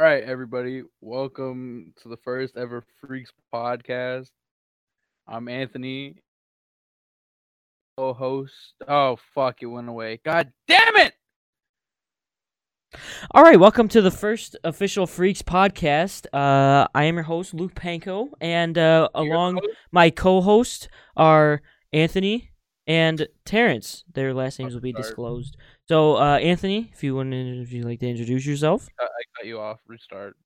All right, everybody. Welcome to the first ever Freaks podcast. I'm Anthony, co-host. Oh, fuck, it went away. God damn it! All right, welcome to the first official Freaks podcast. I am your host, Luke Panko, and along my co-host are Anthony and Terrence. Their last names will be disclosed. So, Anthony, if you'd like to introduce yourself. I cut you off. Restart.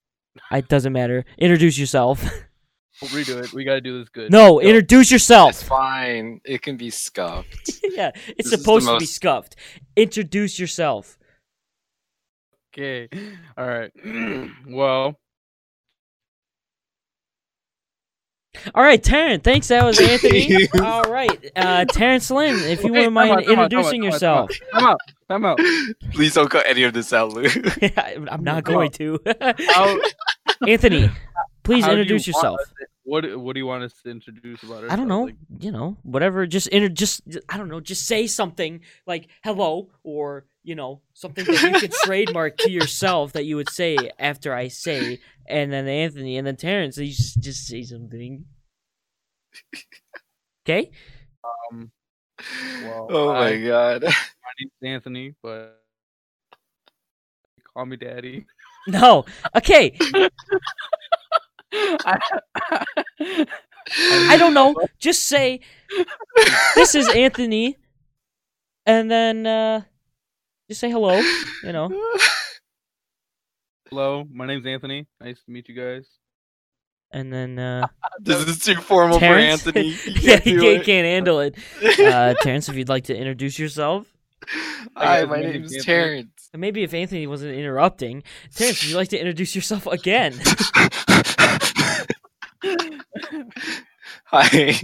It doesn't matter. Introduce yourself. We'll redo it. We got to do this good. No, introduce yourself. It's fine. It can be scuffed. Yeah, it's supposed to be scuffed. Introduce yourself. Okay. All right. Well. All right, Terrence. Thanks. That was Anthony. All right. Terrence Lynn, if you wouldn't mind introducing yourself. I'm out. Please don't cut any of this out, Luke. I'm not going to. Anthony, please introduce yourself. What do you want us to introduce about ourselves? I don't know. Like, whatever. Just say something like hello or, something that you could trademark to yourself that you would say after I say, and then Anthony, and then Terrence. You just say something. Okay? Well, my God. My name's Anthony, but call me Daddy. No. Okay. I don't know. Just say, this is Anthony, and then just say hello. Hello, my name's Anthony. Nice to meet you guys. And then this is too formal, Terrence, for Anthony. He can't handle it. Terrence, if you'd like to introduce yourself. Hi, my name's Terrence. And maybe if Anthony wasn't interrupting, Terrence, would you like to introduce yourself again? Hi.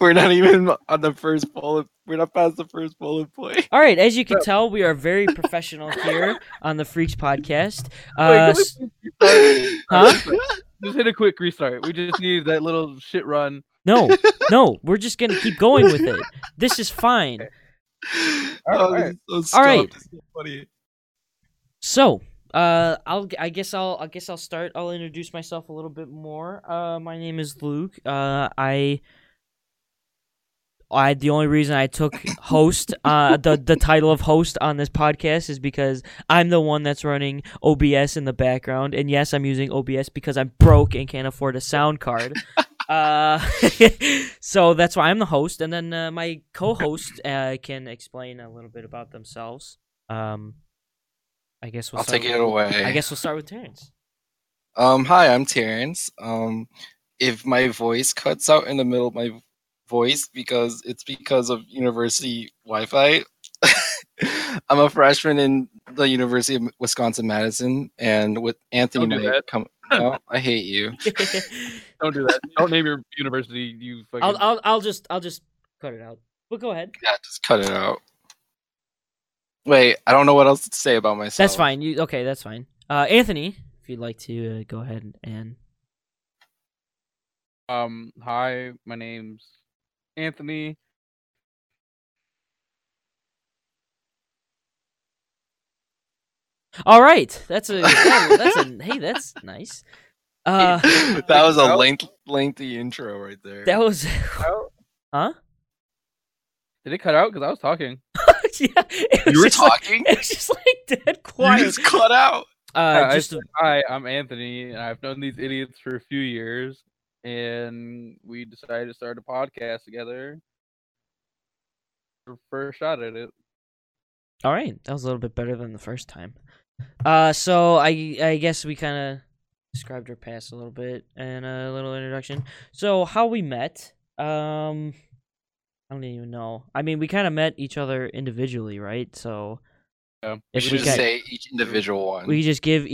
We're not even on the first bullet. We're not past the first bullet point. All right, as you can tell, we are very professional here on the Freaks podcast. Just hit a quick restart. We just need that little shit run. No, we're just gonna keep going with it. This is fine. All right. So funny. So. I guess I'll start. I'll introduce myself a little bit more. My name is Luke. I the only reason I took host the title of host on this podcast is because I'm the one that's running OBS in the background, and yes, I'm using OBS because I'm broke and can't afford a sound card. So that's why I'm the host, and then my co-host can explain a little bit about themselves. I guess we'll start with Terrence. Hi, I'm Terrence. If my voice cuts out in the middle of my voice because of university Wi-Fi. I'm a freshman in the University of Wisconsin-Madison, and with Anthony. Don't do that. No, I hate you. Don't do that. Don't name your university. You fucking. I'll just cut it out. But go ahead. Yeah, just cut it out. Wait, I don't know what else to say about myself. That's fine. That's fine. Anthony, if you'd like to go ahead and... Hi, my name's Anthony. All right, that's nice. That was a lengthy intro right there. That was... Huh? Did it cut out? Because I was talking. Yeah, you were talking? Like, it was just like dead quiet. You just cut out. Hi, I'm Anthony, and I've known these idiots for a few years, and we decided to start a podcast together. First shot at it. All right, that was a little bit better than the first time. So I guess we kind of described our past a little bit and a little introduction. So how we met, I don't even know. I mean, we kind of met each other individually, right? So, yeah. If we should say each individual one. We just give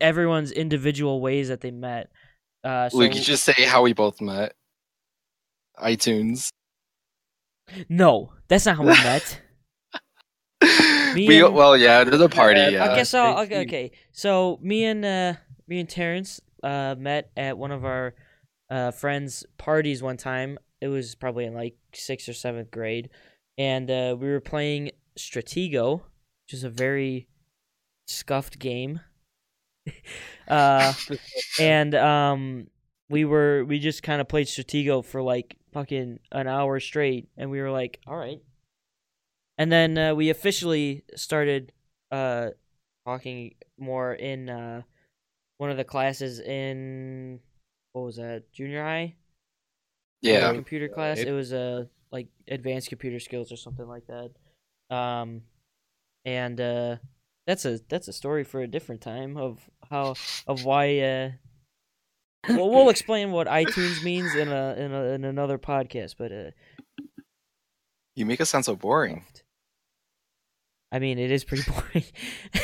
everyone's individual ways that they met. We could just say how we both met. iTunes. No, that's not how we met. There's a party. Yeah. I guess I'll. Okay, so me and Terrence met at one of our friends' parties one time. It was probably in like 6th or 7th grade, and we were playing Stratego, which is a very scuffed game. And we just kind of played Stratego for like fucking an hour straight, and we were like, all right. And then we officially started talking more in one of the classes in, what was that, junior high? Yeah. Computer class. It was like advanced computer skills or something like that. And that's a story for a different time of why. Well, we'll explain what iTunes means in another podcast, but. You make us sound so boring. I mean, it is pretty boring.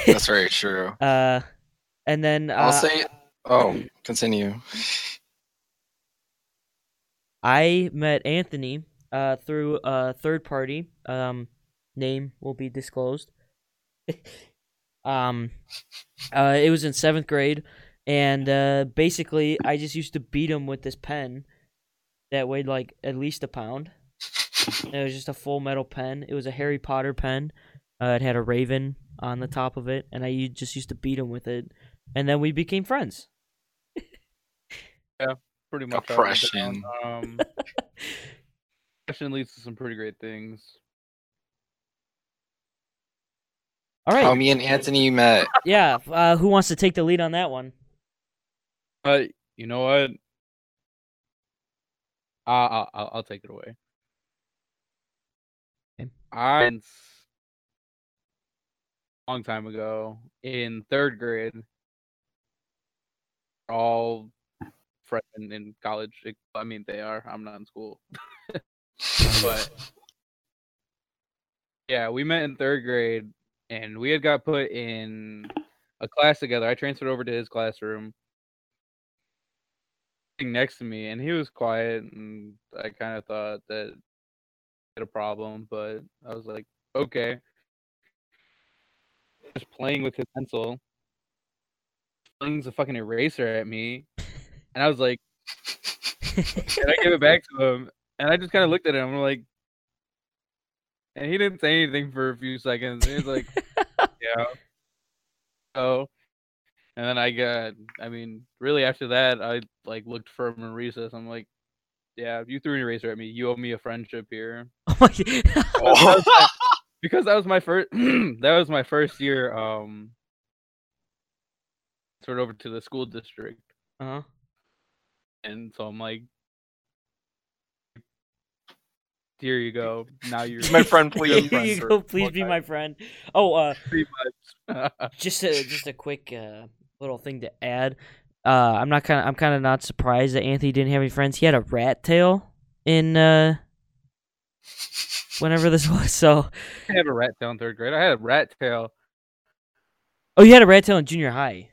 That's very true. And then I'll say, continue. I met Anthony through a third party. Name will be disclosed. It was in 7th grade, and basically I just used to beat him with this pen that weighed like at least a pound. And it was just a full metal pen. It was a Harry Potter pen. It had a raven on the top of it, and I just used to beat him with it. And then we became friends. Yeah, pretty much. Oppression. Oppression leads to some pretty great things. All right. How me and Anthony met. Yeah. Who wants to take the lead on that one? You know what? I'll take it away. Okay. Long time ago, in 3rd grade, all freshmen in college. I mean, they are. I'm not in school. But yeah, we met in 3rd grade. And we had got put in a class together. I transferred over to his classroom. Next to me, and he was quiet, and I kind of thought that I had a problem, but I was like, okay. Just playing with his pencil, flings a fucking eraser at me, and I was like, and I gave it back to him, and I just kind of looked at him, and I'm like, and he didn't say anything for a few seconds. He was like, yeah. Oh. And then really after that, I like looked for him in recess. I'm like, yeah, you threw an eraser at me. You owe me a friendship here. Oh my God. Because that was my first year sort of over to the school district. Uh-huh. And so I'm like, here you go. Now you're my friend. Please, here you go. Please be my friend. Oh, just a quick little thing to add. I'm kind of not surprised that Anthony didn't have any friends. He had a rat tail in whenever this was. So I have a rat tail in 3rd grade. I had a rat tail. Oh, you had a rat tail in junior high.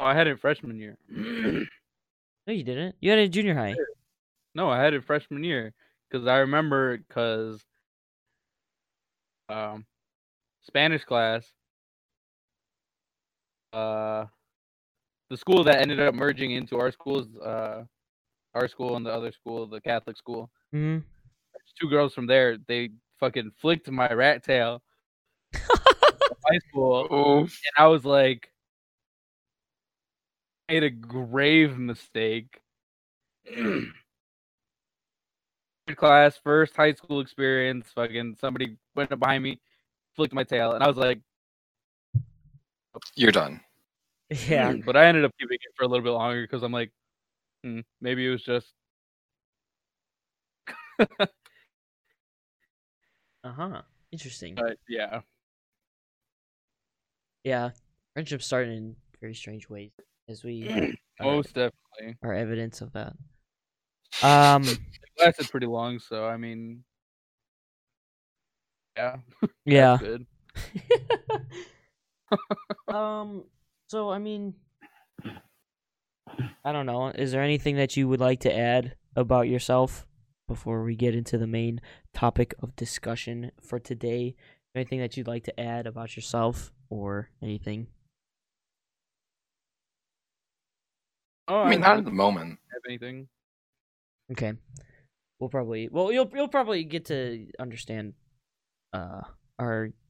Oh, I had it freshman year. No, you didn't. You had it in junior high. No, I had it freshman year. Because I remember, Spanish class, the school that ended up merging into our school and the other school, the Catholic school. Mm-hmm. Two girls from there, they fucking flicked my rat tail in high school. Oh. And I was like, I made a grave mistake. Class, first high school experience, fucking somebody went up behind me, flicked my tail, and I was like, you're done. Yeah. But I ended up keeping it for a little bit longer because I'm like, maybe it was just interesting. But yeah, friendships start in very strange ways, as we most definitely are evidence of that. It lasted pretty long, so I mean, yeah. Good. So I mean, I don't know. Is there anything that you would like to add about yourself before we get into the main topic of discussion for today? Anything that you'd like to add about yourself or anything? Oh, I mean, not at the moment. Have anything? Okay, you'll probably get to understand our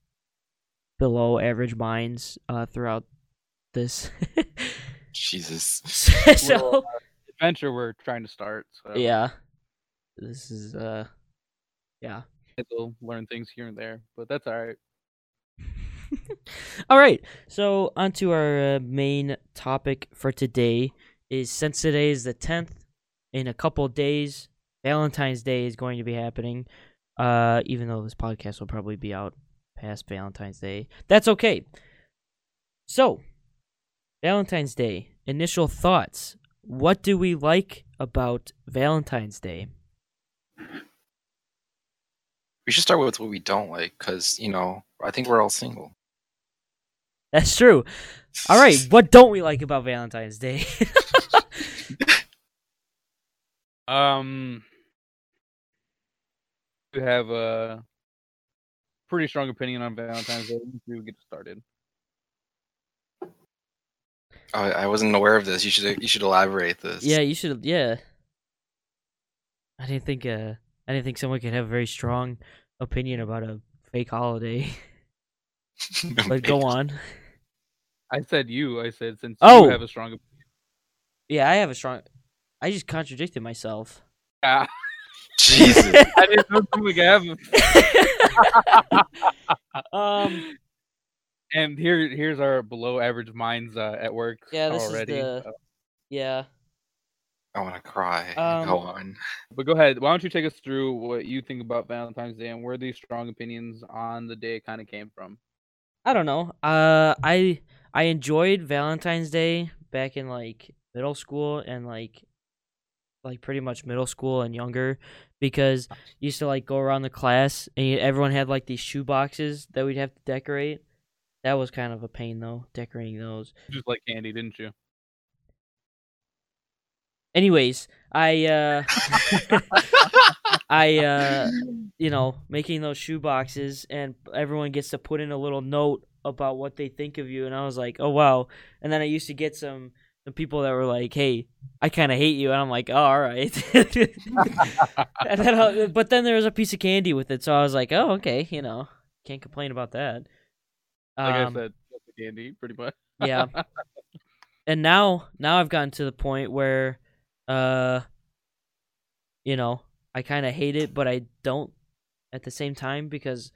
below average minds throughout this. Jesus. So adventure we're trying to start. So. Yeah. This is yeah. We'll learn things here and there, but that's all right. All right. So on to our main topic for today is, since today is the 10th, in a couple of days, Valentine's Day is going to be happening. Even though this podcast will probably be out past Valentine's Day, that's okay. So, Valentine's Day, initial thoughts. What do we like about Valentine's Day? We should start with what we don't like, because, you know, I think we're all single. That's true. All right, what don't we like about Valentine's Day? You have a pretty strong opinion on Valentine's Day. We get started. I wasn't aware of this. You should elaborate this. Yeah, you should. Yeah, I didn't think someone could have a very strong opinion about a fake holiday. But go on. I said you. I said since you have a strong opinion. Yeah, I have a strong. I just contradicted myself. Yeah. Jesus. I didn't know who we have. And here's our below average minds at work. Yeah, this already. Yeah. I want to cry. Go on. But go ahead. Why don't you take us through what you think about Valentine's Day and where these strong opinions on the day kind of came from? I don't know. I enjoyed Valentine's Day back in like middle school and like pretty much middle school and younger, because you used to like go around the class and everyone had like these shoe boxes that we'd have to decorate. That was kind of a pain though, decorating those. You just like candy, didn't you? Anyways, I you know, making those shoe boxes and everyone gets to put in a little note about what they think of you, and I was like, oh wow. And then I used to get some people that were like, hey, I kind of hate you, and I'm like, oh, all right. But then there was a piece of candy with it, so I was like, oh, okay, you know, can't complain about that. Like I said, candy, pretty much. Yeah. And now I've gotten to the point where, you know, I kind of hate it, but I don't at the same time, because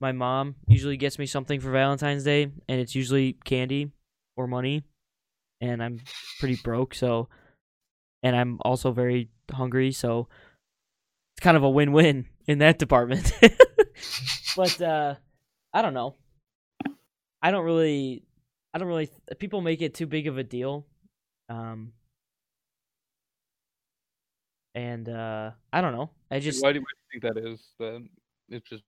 my mom usually gets me something for Valentine's Day, and it's usually candy or money. And I'm pretty broke, so, and I'm also very hungry, so it's kind of a win-win in that department. But I don't know. I don't really. People make it too big of a deal, and I don't know. I just. Why do you think that is? That it's just a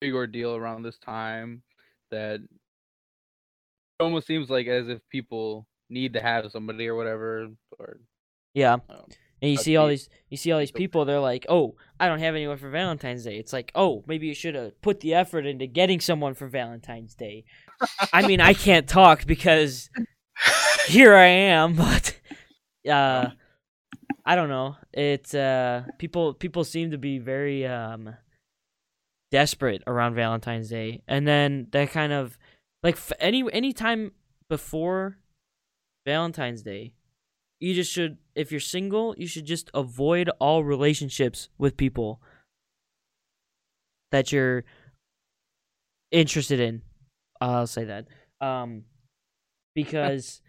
big ordeal around this time that. It almost seems like as if people need to have somebody or whatever, or yeah. And you see all these people. They're like, oh, I don't have anyone for Valentine's Day. It's like, oh, maybe you should have put the effort into getting someone for Valentine's Day. I mean, I can't talk because here I am, but I don't know. It's people seem to be very desperate around Valentine's Day, and then that kind of. Like, any time before Valentine's Day, you just should, if you're single, you should just avoid all relationships with people that you're interested in. I'll say that. Because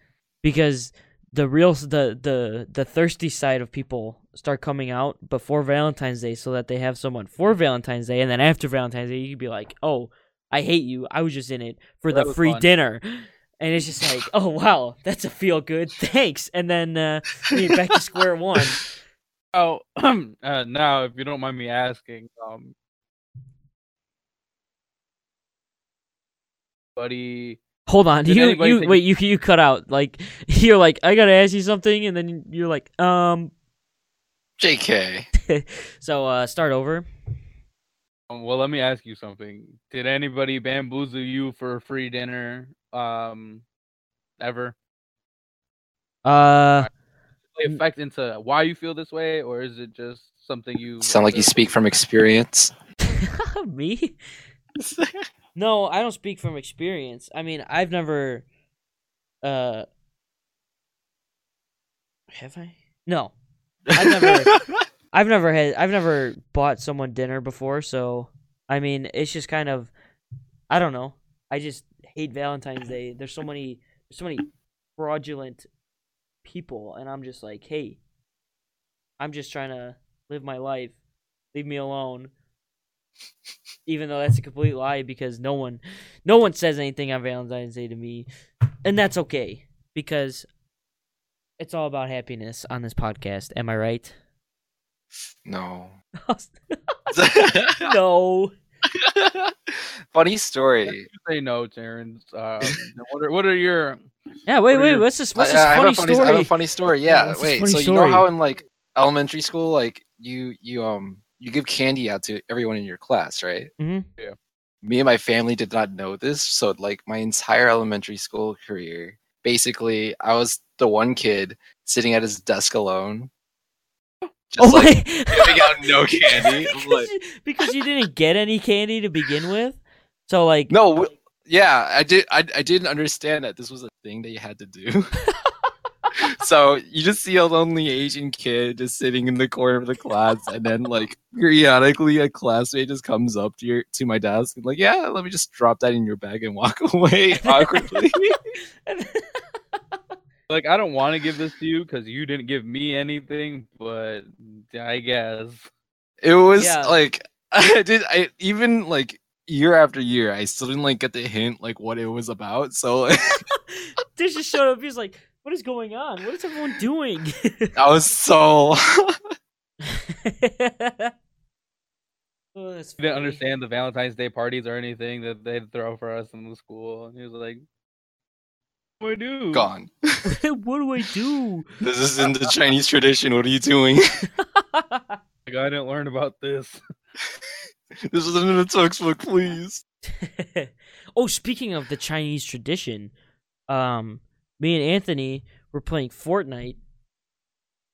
the real, the thirsty side of people start coming out before Valentine's Day so that they have someone for Valentine's Day, and then after Valentine's Day, you could be like, oh, I hate you. I was just in it for the free dinner. And it's just like, oh, wow, that's a feel-good. Thanks. And then you're back to square one. Oh, now, if you don't mind me asking, buddy... Hold on. You cut out. Like, you're like, I gotta ask you something, and then you're like, JK. So, start over. Well, let me ask you something. Did anybody bamboozle you for a free dinner ever? Does it affect into why you feel this way, or is it just something you... Sound like you speak from experience. Me? No, I don't speak from experience. I mean, I've never... Have I? No. I've never bought someone dinner before, so I mean, it's just kind of, I don't know. I just hate Valentine's Day. There's so many fraudulent people, and I'm just like, hey, I'm just trying to live my life. Leave me alone. Even though that's a complete lie, because no one says anything on Valentine's Day to me, and that's okay, because it's all about happiness on this podcast. Am I right? No. No. Funny story. Say no, Terrence. What are your? Yeah. Wait. What's this funny story? I have a funny story. Yeah. So you know how in like elementary school, like you give candy out to everyone in your class, right? Mm-hmm. Yeah. Me and my family did not know this, so like my entire elementary school career, basically, I was the one kid sitting at his desk alone, giving out no candy. Because you didn't get any candy to begin with, so like no, yeah, I did. I didn't understand that this was a thing that you had to do. So you just see a lonely Asian kid just sitting in the corner of the class, and then like periodically a classmate just comes up to my desk and like, yeah, let me just drop that in your bag and walk away awkwardly. Like, I don't want to give this to you because you didn't give me anything, but I guess it was like I even like year after year I still didn't like get the hint like what it was about. So Dish just showed up. He was like, what is going on? What is everyone doing? I was so... You didn't understand the Valentine's Day parties or anything that they'd throw for us in the school. And he was like, what do I do? Gone. What do I do? This is in the Chinese tradition. What are you doing? Like, I didn't learn about this. This isn't in the textbook, please. Oh, speaking of the Chinese tradition, me and Anthony were playing Fortnite,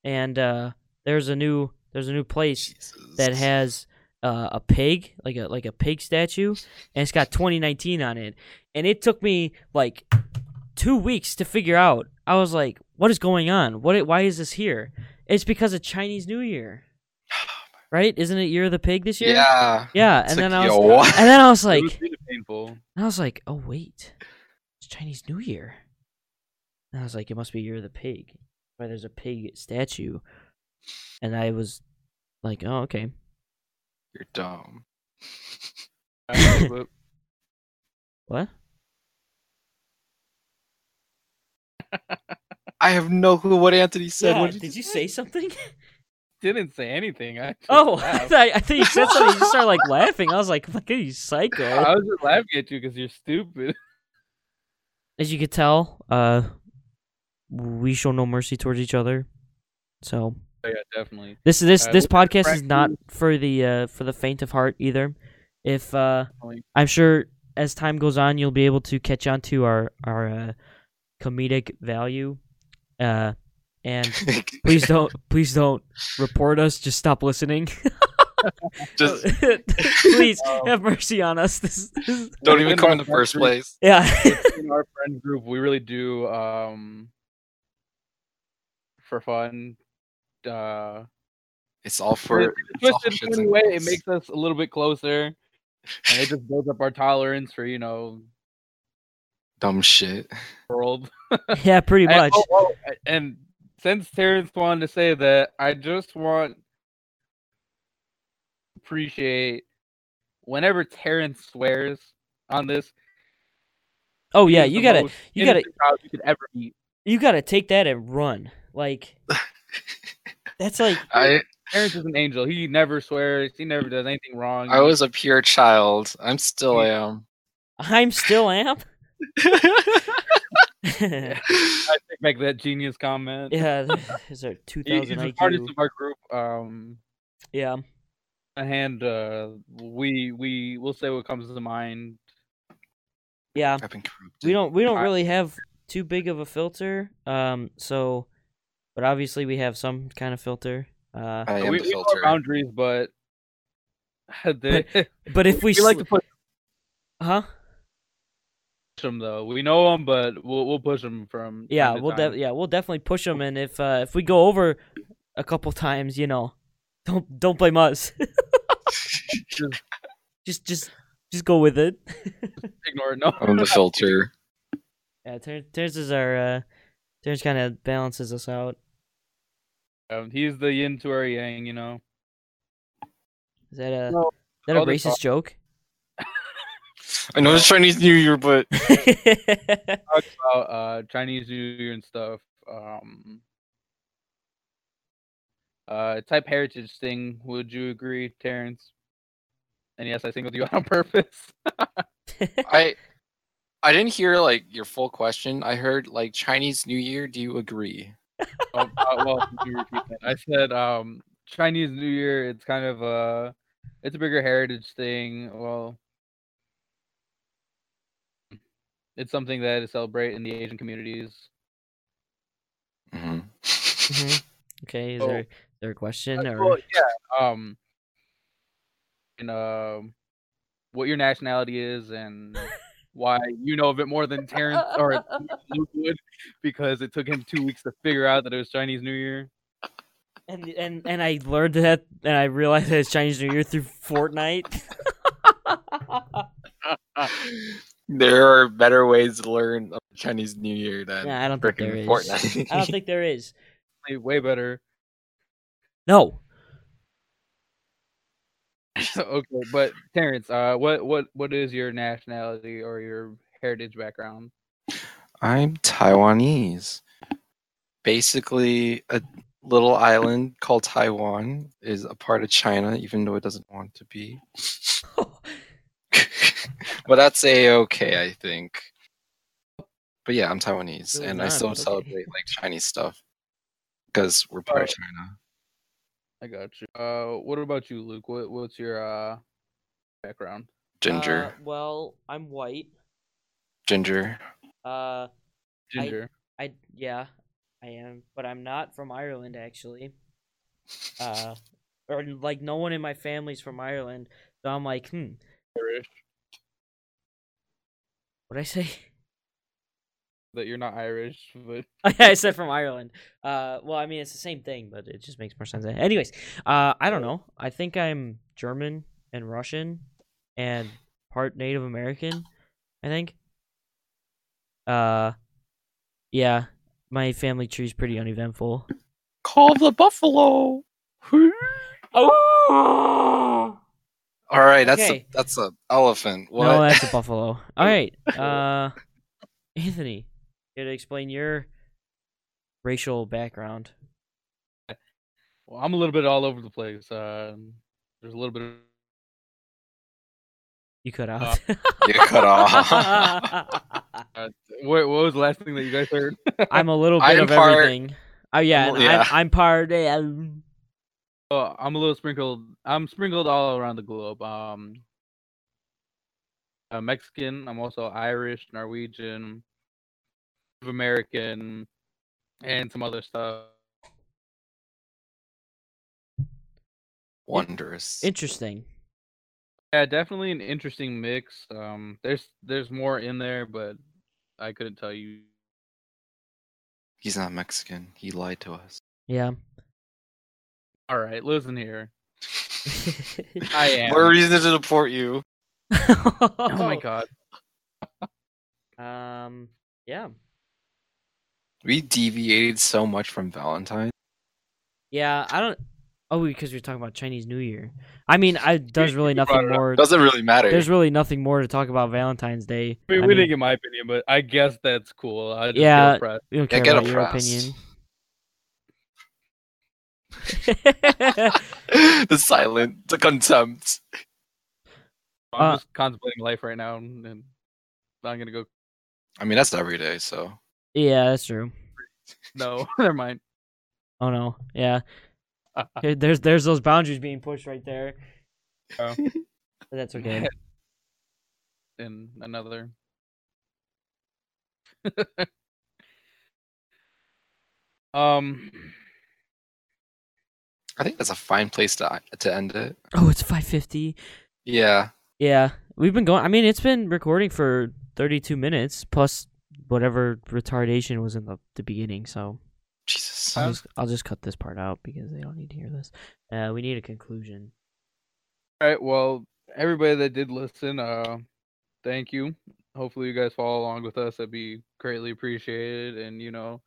and there's a new place that has a pig, like a pig statue, and it's got 2019 on it. And it took me like 2 weeks to figure out. I was like, "What is going on? Why is this here?" It's because of Chinese New Year, right? Isn't it Year of the Pig this year? Yeah. And then I was like, it was really painful. I was like, "Oh wait, it's Chinese New Year." And I was like, it must be Year of the Pig, where there's a pig statue. And I was like, oh, okay. You're dumb. What? I have no clue what Anthony said. Yeah, did you say something? Didn't say anything. I thought you said something. You just started like laughing. I was like, look at you, psycho. I was just laughing at you because you're stupid. As you could tell, we show no mercy towards each other, so yeah, definitely. This podcast is not for the for the faint of heart either. If I'm sure as time goes on, you'll be able to catch on to our comedic value, and please don't report us. Just stop listening. Just please have mercy on us. This don't even come in the first place. Yeah. In our friend group, we really do for fun. It's all for twisted funny way. It makes us a little bit closer, and it just builds up our tolerance for dumb shit. World. Yeah, pretty much. And since Terrence wanted to say that, I just want. Appreciate whenever Terrence swears on this. Oh yeah, you gotta take that and run. Like that's like Terrence is an angel. He never swears. He never does anything wrong. I was a pure child. I'm still am. I take back that genius comment. Yeah, is our 2000 IQ. He's the hardest of our group. Yeah. And we will say what comes to mind. Yeah, we don't really have too big of a filter. So, but obviously we have some kind of filter. We have boundaries, but if we like to put Huh? Them though, we know them, but we'll push them from we'll definitely push them, and if we go over a couple times, you know, don't blame us. just go with it. Ignore it. No, on the filter. Yeah, Terrence is our Terrence kind of balances us out. He's the yin to our yang, you know. Is that a racist joke? I know it's Chinese New Year, but talk about Chinese New Year and stuff. Type heritage thing. Would you agree, Terrence? And yes, I singled you out on purpose. I didn't hear like your full question. I heard like Chinese New Year. Do you agree? I said Chinese New Year. It's kind of it's a bigger heritage thing. Well. It's something that is celebrated in the Asian communities. Mm-hmm. Mm-hmm. Okay, is there a question? Well, yeah. What your nationality is and why you know of it more than Terrence or Luke would, because it took him 2 weeks to figure out that it was Chinese New Year. And I learned that, and I realized that it's Chinese New Year through Fortnite. There are better ways to learn Chinese New Year than I don't think there is. Fortnite. I don't think there is. Way better. No. Okay, but Terrence, what is your nationality or your heritage background? I'm Taiwanese. Basically, a little island called Taiwan is a part of China, even though it doesn't want to be. But that's A-okay, I think. But yeah, I'm Taiwanese, really, and I still celebrate like Chinese stuff because we're part of China. I got you. What about you, Luke? What's your background? Ginger. Well, I'm white. Ginger. Ginger. I yeah, I am, but I'm not from Ireland actually. Or like no one in my family's from Ireland, so I'm like Irish. What'd I say? That you're not Irish, but... I said from Ireland. Well, I mean, it's the same thing, but it just makes more sense. Anyways, I don't know. I think I'm German and Russian and part Native American, I think. Yeah, my family tree's pretty uneventful. Call the buffalo! Oh! All right, that's an elephant. What? No, that's a buffalo. All right, Anthony, you gotta explain your racial background. Well, I'm a little bit all over the place. There's a little bit. You cut off. You cut off. What was the last thing that you guys heard? I'm a little bit of everything. Oh yeah. I'm part. Oh, I'm a little sprinkled. I'm sprinkled all around the globe. I'm Mexican. I'm also Irish, Norwegian, American, and some other stuff. Wondrous. Interesting. Yeah, definitely an interesting mix. There's more in there, but I couldn't tell you. He's not Mexican. He lied to us. Yeah. All right, listen here. I am. What reason to deport you? Oh my god. Yeah. We deviated so much from Valentine's. Yeah, I don't. Oh, because we're talking about Chinese New Year. I mean, there's really nothing more. Doesn't really matter. There's really nothing more to talk about Valentine's Day. I mean, we didn't get my opinion, but I guess that's cool. I just feel we don't care about your opinion. The silence, the contempt. I'm just contemplating life right now, and I'm gonna go. I mean, that's every day, so. Yeah, that's true. No, never mind. Oh no, yeah. There's those boundaries being pushed right there. Oh, that's okay. And another. I think that's a fine place to end it. Oh, it's 5:50. Yeah. Yeah. We've been going. I mean, it's been recording for 32 minutes plus whatever retardation was in the beginning. So, Jesus, I'll just cut this part out because they don't need to hear this. We need a conclusion. All right. Well, everybody that did listen, thank you. Hopefully, you guys follow along with us. That'd be greatly appreciated. And you know,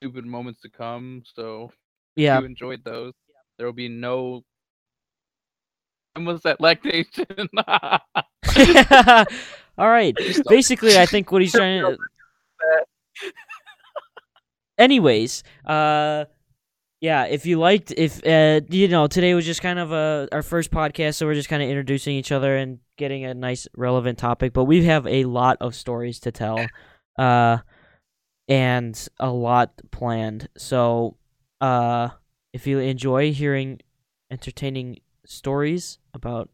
stupid moments to come. So, if you enjoyed those. There will be no. Was that lactation? All right. Basically, I think what he's trying to. Anyways, today was just kind of our first podcast, so we're just kind of introducing each other and getting a nice relevant topic. But we have a lot of stories to tell, and a lot planned. So, if you enjoy hearing entertaining stories about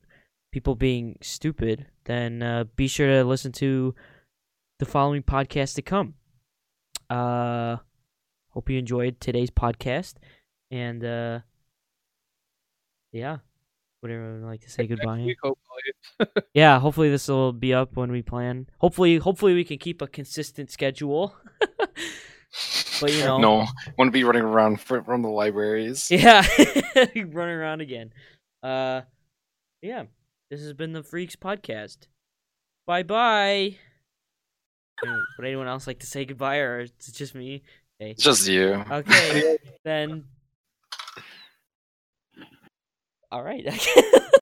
people being stupid, then be sure to listen to the following podcast to come. Hope you enjoyed today's podcast, and whatever I'd like to say goodbye. Next week, hopefully. Yeah, hopefully this will be up when we plan. Hopefully we can keep a consistent schedule. But you know, no, I want to be running around from the libraries. Yeah, running around again. This has been the Freaks Podcast. Bye-bye. Would anyone else like to say goodbye, or is it just me? Okay. It's just you. Okay, then. All right.